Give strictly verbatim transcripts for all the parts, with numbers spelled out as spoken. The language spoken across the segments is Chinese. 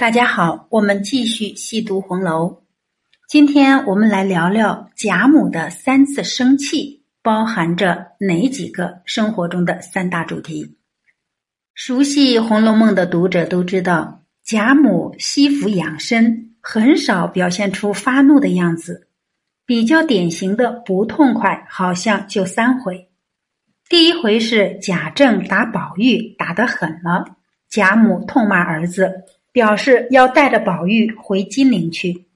大家好，我们继续细读红楼。今天我们来聊聊贾母的三次生气包含着哪几个生活中的三大主题。熟悉《红楼梦》的读者都知道，贾母惜福养身，很少表现出发怒的样子，比较典型的不痛快好像就三回。第一回是贾政打宝玉打得狠了，贾母痛骂儿子，表示要带着宝玉回金陵去。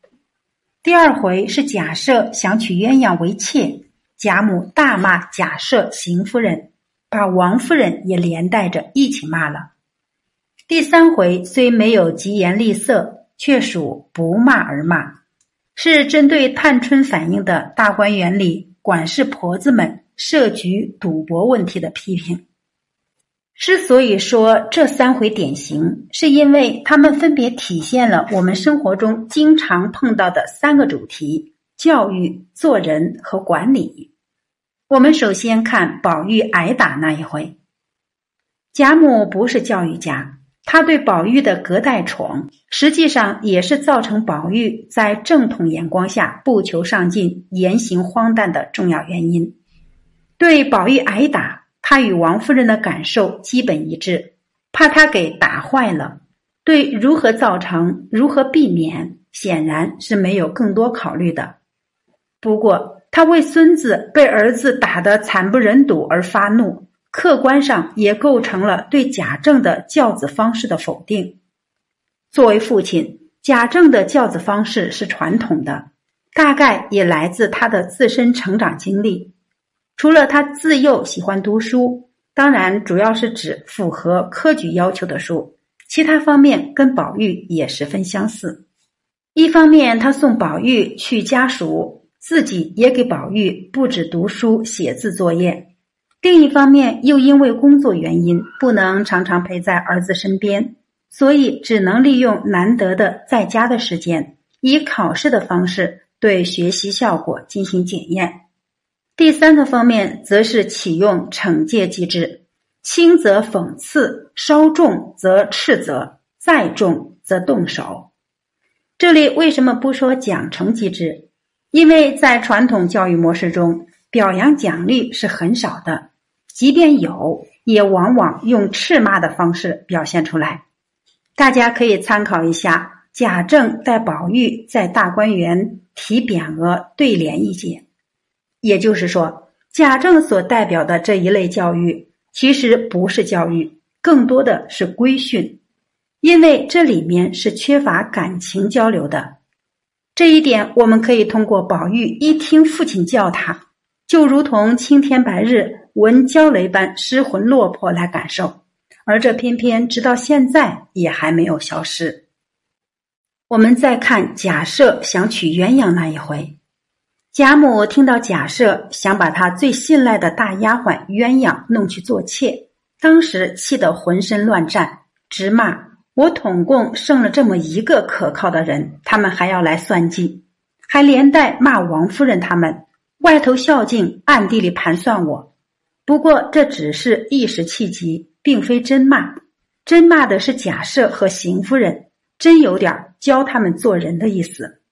第二回是贾赦想娶鸳鸯为妾，贾母大骂贾赦邢夫人，把王夫人也连带着一起骂了。第三回虽没有疾言厉色，却属不骂而骂，是针对探春反映的大观园里管事婆子们设局赌博问题的批评。之所以说这三回典型，是因为它们分别体现了我们生活中经常碰到的三个主题：教育、做人和管理。我们首先看宝玉挨打那一回。贾母不是教育家，她对宝玉的隔代宠，实际上也是造成宝玉在正统眼光下不求上进、言行荒诞的重要原因。对宝玉挨打，他与王夫人的感受基本一致，怕他给打坏了，对如何造成、如何避免，显然是没有更多考虑的。不过，他为孙子被儿子打得惨不忍睹而发怒，客观上也构成了对贾政的教子方式的否定。作为父亲，贾政的教子方式是传统的，大概也来自他的自身成长经历。除了他自幼喜欢读书，当然主要是指符合科举要求的书，其他方面跟宝玉也十分相似。一方面他送宝玉去家塾，自己也给宝玉布置读书写字作业，另一方面又因为工作原因不能常常陪在儿子身边，所以只能利用难得的在家的时间，以考试的方式对学习效果进行检验。第三个方面则是启用惩戒机制，轻则讽刺，稍重则斥责，再重则动手。这里为什么不说奖惩机制？因为在传统教育模式中，表扬奖励是很少的，即便有，也往往用斥骂的方式表现出来。大家可以参考一下贾政带宝玉在大观园提匾额对联一节。也就是说，贾政所代表的这一类教育其实不是教育，更多的是规训，因为这里面是缺乏感情交流的。这一点我们可以通过宝玉一听父亲叫他，就如同青天白日闻焦雷般失魂落魄来感受，而这偏偏直到现在也还没有消失。我们再看贾赦想娶鸳鸯那一回。贾母听到贾赦想把他最信赖的大丫鬟鸳鸯弄去做妾，当时气得浑身乱颤，直骂：我统共剩了这么一个可靠的人，他们还要来算计，还连带骂王夫人他们，外头孝敬，暗地里盘算我。不过这只是一时气急，并非真骂，真骂的是贾赦和邢夫人，真有点教他们做人的意思。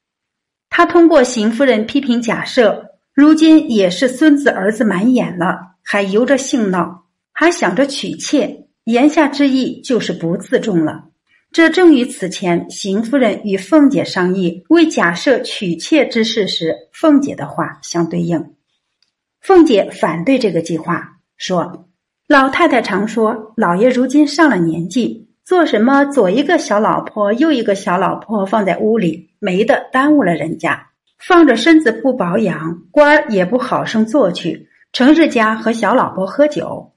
他通过邢夫人批评贾赦，如今也是孙子儿子满眼了，还由着性闹，还想着娶妾，言下之意就是不自重了。这正与此前邢夫人与凤姐商议为贾赦娶妾之事时凤姐的话相对应。凤姐反对这个计划，说：老太太常说，老爷如今上了年纪，做什么左一个小老婆右一个小老婆放在屋里，没的耽误了人家，放着身子不保养，官儿也不好生做去，成日家和小老婆喝酒。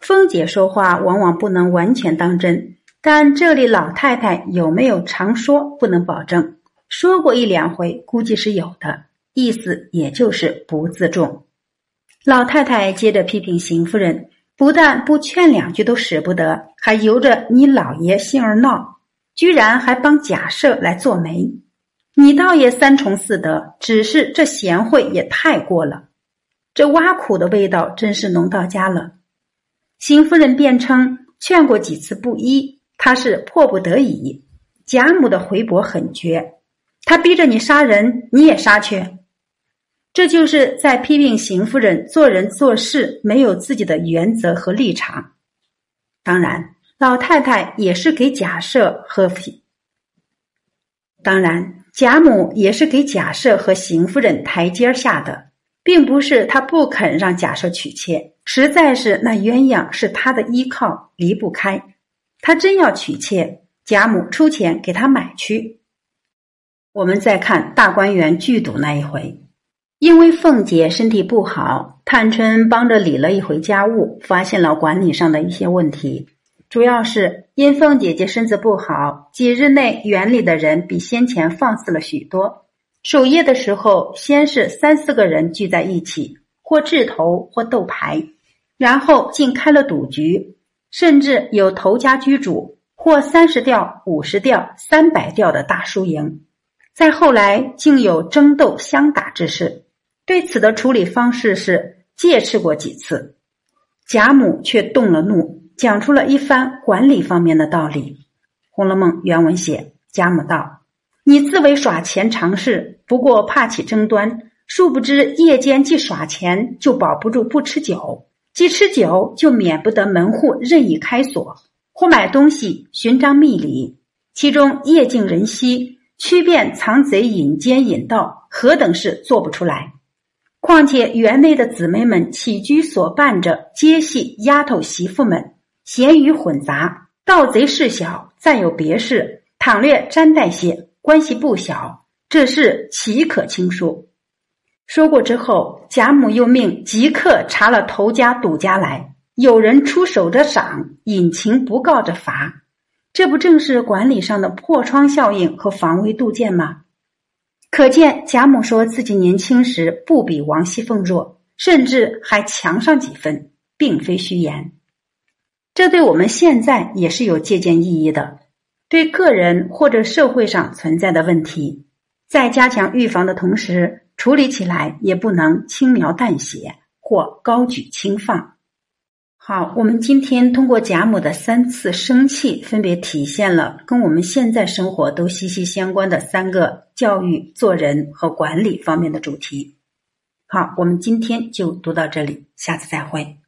凤姐说话往往不能完全当真，但这里老太太有没有常说不能保证，说过一两回估计是有的，意思也就是不自重。老太太接着批评邢夫人，不但不劝两句都使不得，还由着你老爷性儿闹，居然还帮贾赦来做媒，你倒也三从四德，只是这贤惠也太过了，这挖苦的味道真是浓到家了。邢夫人辩称劝过几次不依，她是迫不得已，贾母的回驳很绝，他逼着你杀人，你也杀去。这就是在批评邢夫人做人做事没有自己的原则和立场。当然，老太太也是给贾赦和当然，贾母也是给贾赦和邢夫人台阶下的，并不是她不肯让贾赦娶妾，实在是那鸳鸯是她的依靠，离不开。她真要娶妾，贾母出钱给她买去。我们再看大观园聚赌那一回，因为凤姐身体不好，探春帮着理了一回家务，发现了管理上的一些问题。主要是因凤姐姐身子不好，几日内园里的人比先前放肆了许多。守夜的时候，先是三四个人聚在一起，或掷骰或斗牌，然后竟开了赌局，甚至有头家居主，或三十吊、五十吊、三百吊的大输赢。再后来，竟有争斗相打之事。对此的处理方式是戒斥过几次，贾母却动了怒，讲出了一番管理方面的道理。《红楼梦》原文写，贾母道：你自为耍钱常事，不过怕起争端，殊不知夜间既耍钱，就保不住不吃酒，既吃酒，就免不得门户任意开锁，或买东西寻章觅礼，其中夜静人稀，区辨藏贼隐奸隐盗，何等事做不出来。况且园内的姊妹们起居所伴着，皆系丫头媳妇们，咸鱼混杂，盗贼事小，暂有别事，倘略沾带些，关系不小，这事岂可轻疏。说过之后，贾母又命即刻查了头家赌家来，有人出手着赏，隐情不告着罚，这不正是管理上的破窗效应和防微杜渐吗？可见贾母说自己年轻时不比王熙凤弱，甚至还强上几分，并非虚言。这对我们现在也是有借鉴意义的，对个人或者社会上存在的问题，在加强预防的同时，处理起来也不能轻描淡写或高举轻放。好，我们今天通过贾母的三次生气，分别体现了跟我们现在生活都息息相关的三个教育、做人和管理方面的主题。好，我们今天就读到这里，下次再会。